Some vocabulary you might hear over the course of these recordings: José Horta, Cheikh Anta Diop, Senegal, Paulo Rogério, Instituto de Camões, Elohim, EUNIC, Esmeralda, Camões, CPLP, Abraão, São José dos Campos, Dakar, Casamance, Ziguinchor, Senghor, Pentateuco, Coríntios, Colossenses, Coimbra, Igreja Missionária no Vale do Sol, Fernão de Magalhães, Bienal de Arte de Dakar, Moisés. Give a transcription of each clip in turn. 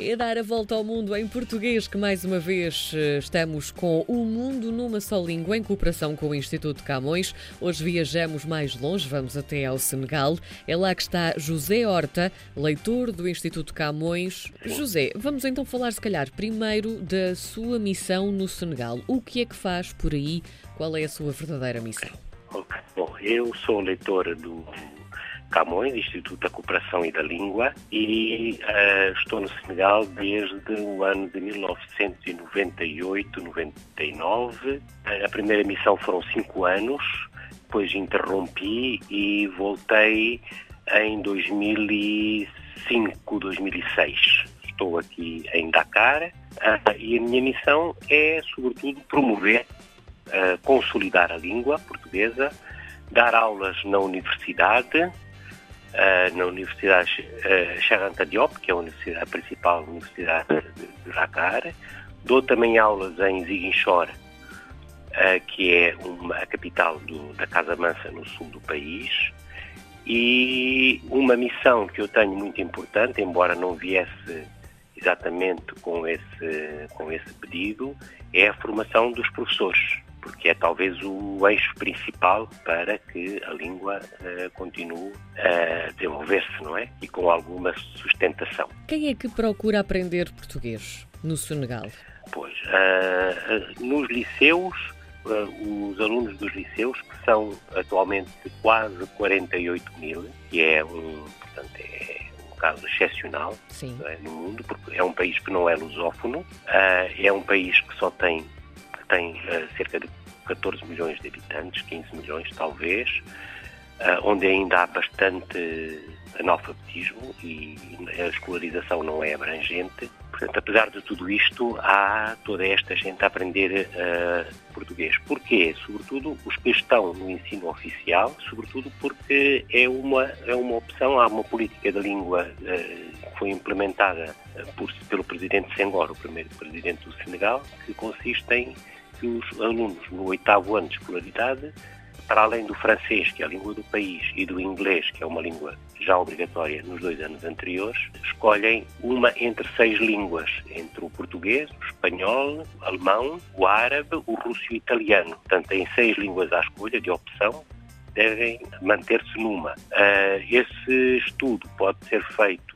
É dar a volta ao mundo em português, que mais uma vez estamos com o mundo numa só língua, em cooperação com o Instituto de Camões. Hoje viajamos mais longe, vamos até ao Senegal. É lá que está José Horta, leitor do Instituto de Camões. José, vamos então falar, se calhar, primeiro da sua missão no Senegal. O que é que faz por aí? Qual é a sua verdadeira missão? Okay. Bom, eu sou leitor do Camões, Instituto da Cooperação e da Língua, e estou no Senegal desde o ano de 1998, 99. A primeira missão foram 5 anos, depois interrompi e voltei em 2005, 2006. Estou aqui em Dakar e a minha missão é, sobretudo, promover, consolidar a língua portuguesa, dar aulas na Universidade Cheikh Anta Diop, que é a principal universidade de Dakar. Dou também aulas em Ziguinchor, que é a capital da Casamance, no sul do país. E uma missão que eu tenho muito importante, embora não viesse exatamente com esse pedido, é a formação dos professores, porque é talvez o eixo principal para que a língua continue a desenvolver-se, não é? E com alguma sustentação. Quem é que procura aprender português no Senegal? Pois, nos liceus, os alunos dos liceus, que são atualmente quase 48 mil, que é um caso excepcional, não é, no mundo, porque é um país que não é lusófono, é um país que só tem cerca de 14 milhões de habitantes, 15 milhões talvez, onde ainda há bastante analfabetismo e a escolarização não é abrangente. Portanto, apesar de tudo isto, há toda esta gente a aprender português. Porquê? Sobretudo os que estão no ensino oficial, sobretudo porque é uma opção, há uma política da língua que foi implementada pelo presidente Senghor, o primeiro presidente do Senegal, que consiste em que os alunos no 8º ano de escolaridade, para além do francês, que é a língua do país, e do inglês, que é uma língua já obrigatória nos 2 anos anteriores, escolhem uma entre 6 línguas, entre o português, o espanhol, o alemão, o árabe, o russo e o italiano. Portanto, em 6 línguas à escolha, de opção, devem manter-se numa. Esse estudo pode ser feito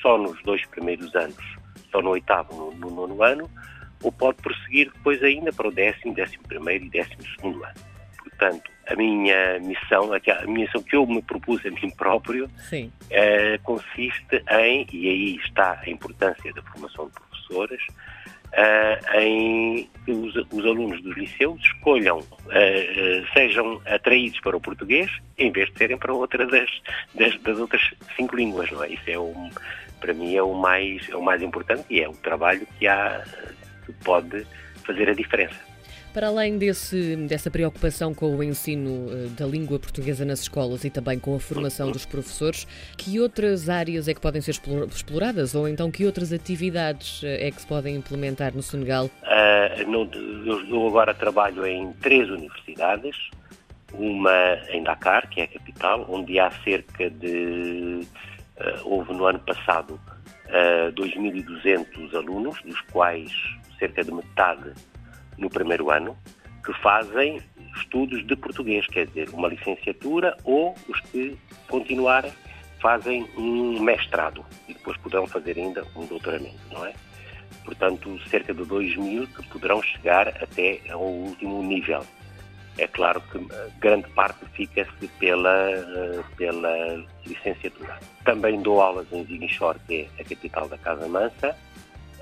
só nos 2 primeiros anos, só no 8º, no 9º ano, ou pode prosseguir depois ainda para o 10º, 11º e 12º ano. Portanto, a minha missão que eu me propus a mim próprio, consiste em, e aí está a importância da formação de professores, em que os alunos dos liceus escolham, sejam atraídos para o português, em vez de serem para outra das outras 5 línguas, não é? Isso para mim é o mais importante, e é o trabalho que pode fazer a diferença. Para além dessa preocupação com o ensino da língua portuguesa nas escolas e também com a formação dos professores, que outras áreas é que podem ser exploradas, ou então que outras atividades é que se podem implementar no Senegal? Eu agora trabalho em 3 universidades, uma em Dakar, que é a capital, onde há cerca de... houve no ano passado 2.200 alunos, dos quais cerca de metade no 1º ano, que fazem estudos de português, quer dizer, uma licenciatura, ou os que continuarem fazem um mestrado e depois poderão fazer ainda um doutoramento, não é? Portanto, cerca de 2.000 que poderão chegar até ao último nível. É claro que grande parte fica-se pela licenciatura. Também dou aulas em Ziguinchor, que é a capital da Casamance,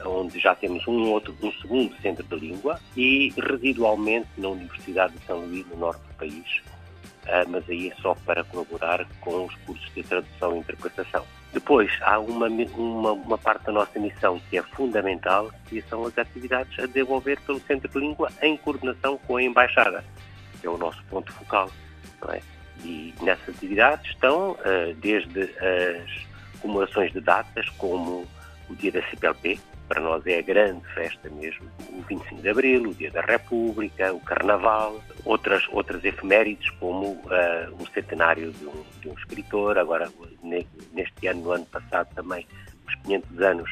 onde já temos um segundo centro de língua, e residualmente na Universidade de São Luís, no norte do país, mas aí é só para colaborar com os cursos de tradução e interpretação. Depois, há uma parte da nossa missão que é fundamental, que são as atividades a desenvolver pelo centro de língua em coordenação com a Embaixada, que é o nosso ponto focal, não é? E nessas atividades estão desde as comemorações de datas, como o dia da CPLP, para nós é a grande festa mesmo, o 25 de Abril, o Dia da República, o Carnaval, outras efemérides, como o centenário de um escritor, agora neste ano, no ano passado também, os 500 anos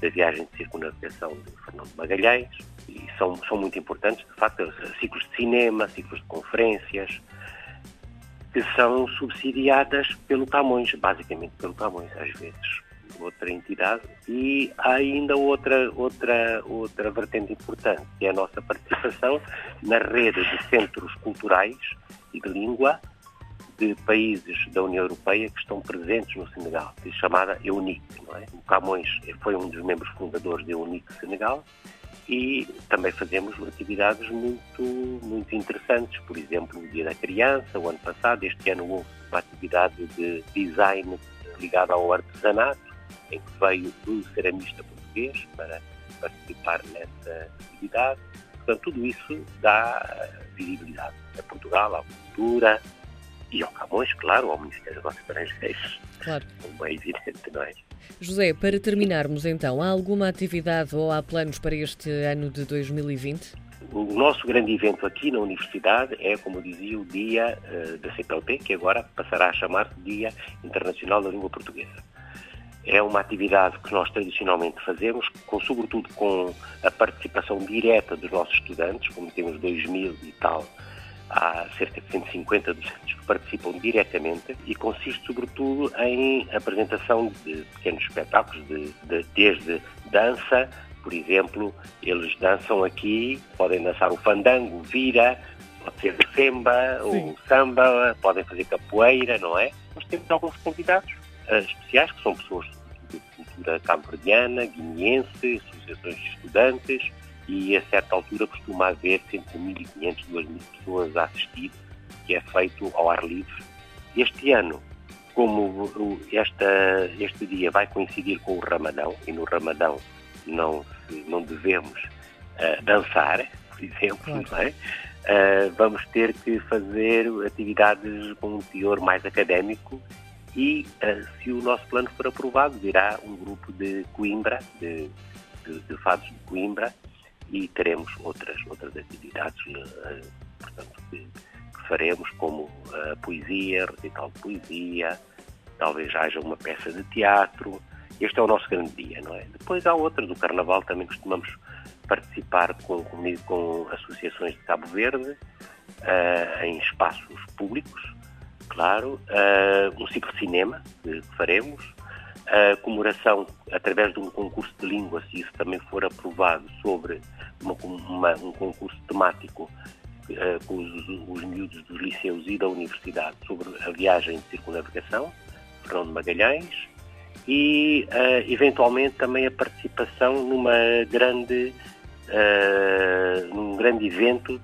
da viagem de circunavegação de Fernão de Magalhães, e são muito importantes, de facto, ciclos de cinema, ciclos de conferências, que são subsidiadas pelo Camões, basicamente pelo Camões, às vezes, outra entidade. E há ainda outra vertente importante, que é a nossa participação na rede de centros culturais e de língua de países da União Europeia que estão presentes no Senegal, que é chamada EUNIC, não é? O Camões foi um dos membros fundadores da EUNIC Senegal, e também fazemos atividades muito interessantes, por exemplo, o Dia da Criança, o ano passado. Este ano houve uma atividade de design ligada ao artesanato, em que veio um ceramista português para participar nessa atividade. Portanto, tudo isso dá visibilidade a Portugal, à cultura e ao Camões, claro, ao Ministério dos Negócios Estrangeiros. Claro. Como é evidente, não é? José, para terminarmos então, há alguma atividade ou há planos para este ano de 2020? O nosso grande evento aqui na Universidade é, como eu dizia, o Dia da CPLP, que agora passará a chamar-se Dia Internacional da Língua Portuguesa. É uma atividade que nós tradicionalmente fazemos, sobretudo com a participação direta dos nossos estudantes, como temos 2.000 e tal, há cerca de 150 docentes que participam diretamente, e consiste sobretudo em apresentação de pequenos espetáculos, desde dança, por exemplo, eles dançam aqui, podem dançar o fandango, o vira, pode ser o semba, o samba, podem fazer capoeira, não é? Nós temos alguns convidados especiais, que são pessoas de cultura cabo-verdiana, guineense, associações de estudantes, e a certa altura costuma haver entre 1.500 e 2.000 pessoas a assistir, que é feito ao ar livre. Este ano, como este dia vai coincidir com o Ramadão, e no Ramadão não devemos dançar, por exemplo, não é? Vamos ter que fazer atividades com um teor mais académico, e se o nosso plano for aprovado, virá um grupo de Coimbra, de fados de Coimbra, e teremos outras atividades, portanto, que faremos, como poesia, recital de poesia, talvez haja uma peça de teatro. Este é o nosso grande dia, não é? Depois há outras, do Carnaval também costumamos participar com associações de Cabo Verde, em espaços públicos, claro, um ciclo de cinema que faremos, a comemoração através de um concurso de língua, se isso também for aprovado, sobre um concurso temático com os miúdos dos liceus e da universidade sobre a viagem de circunnavegação, Fernão de Magalhães, e eventualmente também a participação num grande evento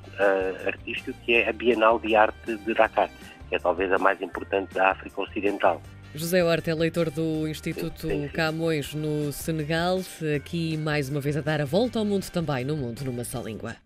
artístico, que é a Bienal de Arte de Dakar, que é talvez a mais importante da África Ocidental. José Horta é leitor do Instituto Camões no Senegal, aqui mais uma vez a dar a volta ao mundo também, no Mundo Numa Só Língua.